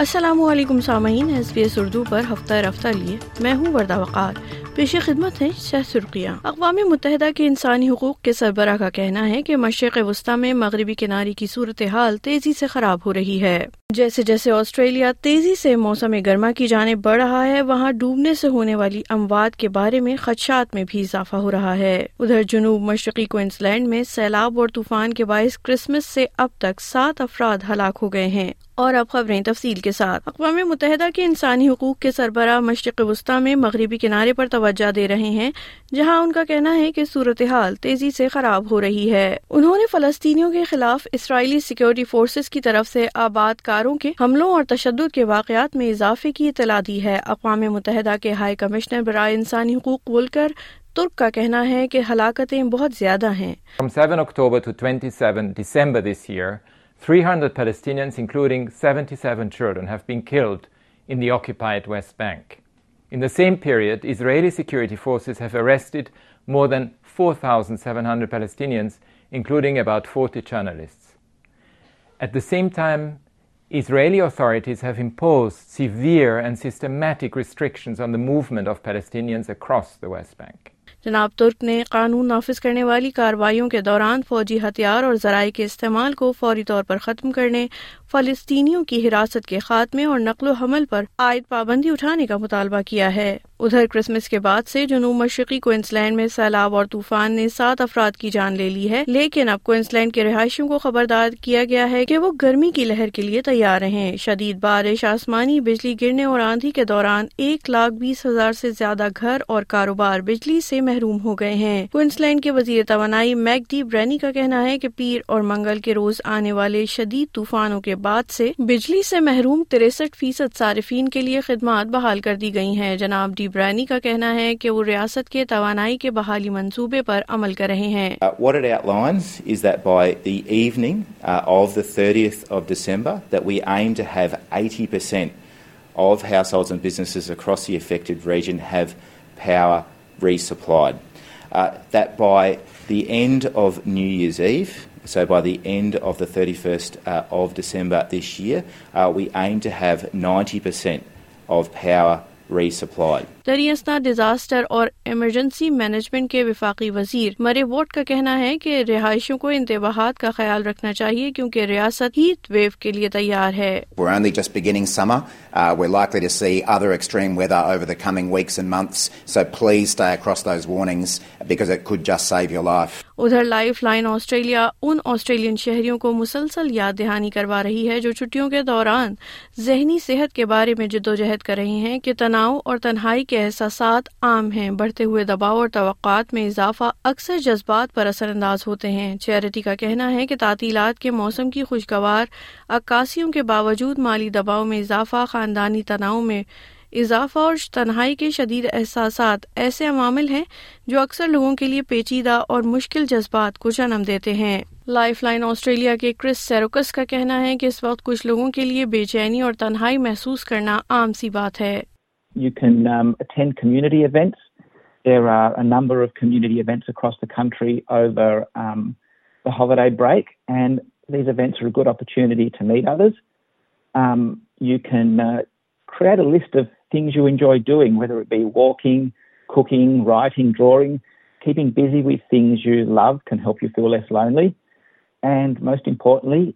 السلام علیکم سامعین، ایس بی ایس اردو پر ہفتہ رفتہ لیے میں ہوں وردہ وقار. پیش خدمت ہیں شہ سرخیاں. اقوام متحدہ کے انسانی حقوق کے سربراہ کا کہنا ہے کہ مشرق وسطیٰ میں مغربی کنارے کی صورتحال تیزی سے خراب ہو رہی ہے. جیسے جیسے آسٹریلیا تیزی سے موسم گرما کی جانب بڑھ رہا ہے، وہاں ڈوبنے سے ہونے والی اموات کے بارے میں خدشات میں بھی اضافہ ہو رہا ہے. ادھر جنوب مشرقی کوئینزلینڈ میں سیلاب اور طوفان کے باعث کرسمس سے اب تک 7 افراد ہلاک ہو گئے ہیں. اور اب خبریں تفصیل کے ساتھ. اقوام متحدہ کے انسانی حقوق کے سربراہ مشرق وسطیٰ میں مغربی کنارے پر توجہ دے رہے ہیں، جہاں ان کا کہنا ہے کہ صورتحال تیزی سے خراب ہو رہی ہے. انہوں نے فلسطینیوں کے خلاف اسرائیلی سیکیورٹی فورسز کی طرف سے آباد کاروں کے حملوں اور تشدد کے واقعات میں اضافے کی اطلاع دی ہے. اقوام متحدہ کے ہائی کمشنر برائے انسانی حقوق ولکر ترک کا کہنا ہے کہ ہلاکتیں بہت زیادہ ہیں. 300 Palestinians, including 77 children, have been killed in the occupied West Bank. In the same period, Israeli security forces have arrested more than 4,700 Palestinians, including about 40 journalists. At the same time, Israeli authorities have imposed severe and systematic restrictions on the movement of Palestinians across the West Bank. جناب ترک نے قانون نافذ کرنے والی کارروائیوں کے دوران فوجی ہتھیار اور ذرائع کے استعمال کو فوری طور پر ختم کرنے، فلسطینیوں کی حراست کے خاتمے اور نقل و حمل پر عائد پابندی اٹھانے کا مطالبہ کیا ہے. ادھر کرسمس کے بعد سے جنوب مشرقی کوئنزلینڈ میں سیلاب اور طوفان نے 7 افراد کی جان لے لی ہے، لیکن اب کوئنزلینڈ کے رہائشیوں کو خبردار کیا گیا ہے کہ وہ گرمی کی لہر کے لیے تیار رہیں. شدید بارش، آسمانی بجلی گرنے اور آندھی کے دوران 1,20,000 سے زیادہ گھر اور کاروبار بجلی سے محروم ہو گئے ہیں. کوئنزلینڈ کے وزیر توانائی میگ ڈی برینی کا کہنا ہے کہ پیر اور منگل کے روز آنے والے شدید طوفانوں کے بعد سے بجلی سے محروم 63% صارفین کے لیے خدمات بحال کر دی گئی ہیں. جناب ڈی برینی کا کہنا ہے کہ وہ ریاست کے توانائی کے بحالی منصوبے پر عمل کر رہے ہیں. What it outlines is that by the evening of the 30th of December that we aim to have 80% of households and businesses across the affected region have power resupplied. That by the end of New Year's Eve, so by the end of the 31st of December this year, we aim to have 90% of power resupplied. دریاسنا disaster اور emergency management کے وفاقی وزیر مرے vote کا کہنا ہے کہ رہائشیوں کو انتباہات کا خیال رکھنا چاہیے کیونکہ ریاست ہیٹ ویو کے لیے تیار ہے. We're only just beginning summer. We're likely to see other extreme weather over the coming weeks and months. So please stay across those warnings because it could just save your life. ادھر life line Australia ان Australian شہریوں کو مسلسل یاد دہانی کروا رہی ہے جو چھٹیوں کے دوران ذہنی صحت کے بارے میں جدوجہد کر رہے ہیں کہ تناؤ اور تنہائی کے احساسات عام ہیں. بڑھتے ہوئے دباؤ اور توقعات میں اضافہ اکثر جذبات پر اثر انداز ہوتے ہیں. چیریٹی کا کہنا ہے کہ تعطیلات کے موسم کی خوشگوار عکاسیوں کے باوجود مالی دباؤ میں اضافہ، خاندانی تناؤ میں اضافہ اور تنہائی کے شدید احساسات ایسے عوامل ہیں جو اکثر لوگوں کے لیے پیچیدہ اور مشکل جذبات کو جنم دیتے ہیں. لائف لائن آسٹریلیا کے کرس سیروکس کا کہنا ہے کہ اس وقت کچھ لوگوں کے لیے بے چینی اور تنہائی محسوس کرنا عام سی بات ہے. You can attend community events. There are a number of community events across the country over the holiday break, and these events are a good opportunity to meet others. You can create a list of things you enjoy doing, whether it be walking, cooking, writing, drawing. Keeping busy with things you love can help you feel less lonely. And most importantly,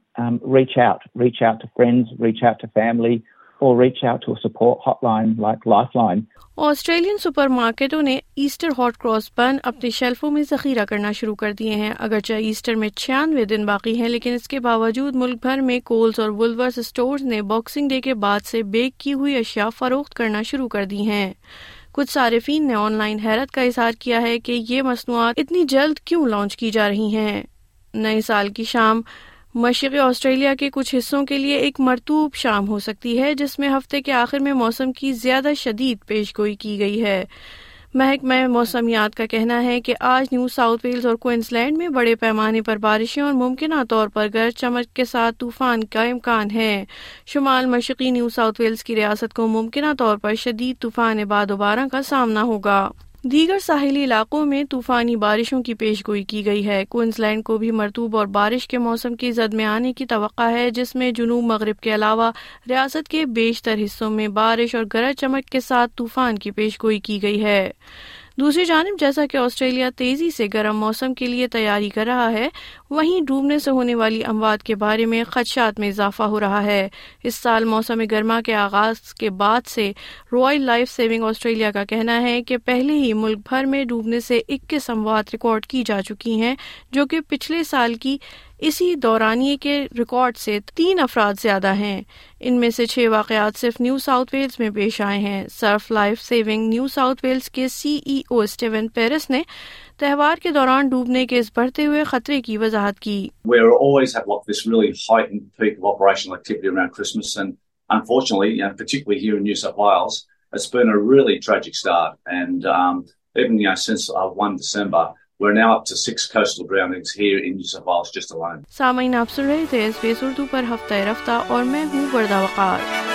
reach out to friends, reach out to family, or reach out to a support hotline like Lifeline. Australian سپر مارکیٹوں نے Easter hot cross بن اپنے شیلفوں میں ذخیرہ کرنا شروع کر دیے ہیں. اگرچہ ایسٹر میں 96 دن باقی ہیں، لیکن اس کے باوجود ملک بھر میں کولز اور ولورس اسٹورز نے باکسنگ ڈے کے بعد سے بیک کی ہوئی اشیاء فروخت کرنا شروع کر دی ہیں. کچھ صارفین نے آن لائن حیرت کا اظہار کیا ہے کہ یہ مصنوعات اتنی جلد کیوں لانچ کی جا رہی ہیں. نئے سال کی شام مشرقی آسٹریلیا کے کچھ حصوں کے لیے ایک مرطوب شام ہو سکتی ہے، جس میں ہفتے کے آخر میں موسم کی زیادہ شدید پیش گوئی کی گئی ہے. محکمہ موسمیات کا کہنا ہے کہ آج نیو ساؤتھ ویلز اور کوئنزلینڈ میں بڑے پیمانے پر بارشیں اور ممکنہ طور پر گرج چمک کے ساتھ طوفان کا امکان ہے. شمال مشرقی نیو ساؤتھ ویلز کی ریاست کو ممکنہ طور پر شدید طوفان بعد دوبارہ کا سامنا ہوگا. دیگر ساحلی علاقوں میں طوفانی بارشوں کی پیش گوئی کی گئی ہے۔ کوئینزلینڈ کو بھی مرطوب اور بارش کے موسم کی زد میں آنے کی توقع ہے، جس میں جنوب مغرب کے علاوہ ریاست کے بیشتر حصوں میں بارش اور گرج چمک کے ساتھ طوفان کی پیش گوئی کی گئی ہے۔ دوسری جانب جیسا کہ آسٹریلیا تیزی سے گرم موسم کے لیے تیاری کر رہا ہے، وہیں ڈوبنے سے ہونے والی اموات کے بارے میں خدشات میں اضافہ ہو رہا ہے۔ اس سال موسم گرما کے آغاز کے بعد سے رائل لائف سیونگ آسٹریلیا کا کہنا ہے کہ پہلے ہی ملک بھر میں ڈوبنے سے 21 اموات ریکارڈ کی جا چکی ہیں، جو کہ پچھلے سال کی اسی دورانیے کے ریکارڈ سے 3 افراد زیادہ ہیں۔ ان میں سے 6 واقعات صرف نیو ساؤتھ ویلز میں پیش آئے ہیں۔ Surf life saving New South Wales کے CEO اسٹیون پیرس نے تہوار کے دوران ڈوبنے کے اس بڑھتے ہوئے خطرے کی وضاحت کی۔ سامعین، آپ سن رہے تھے SBS اردو پر ہفتہ رفتہ، اور میں ہوں وردہ وقار۔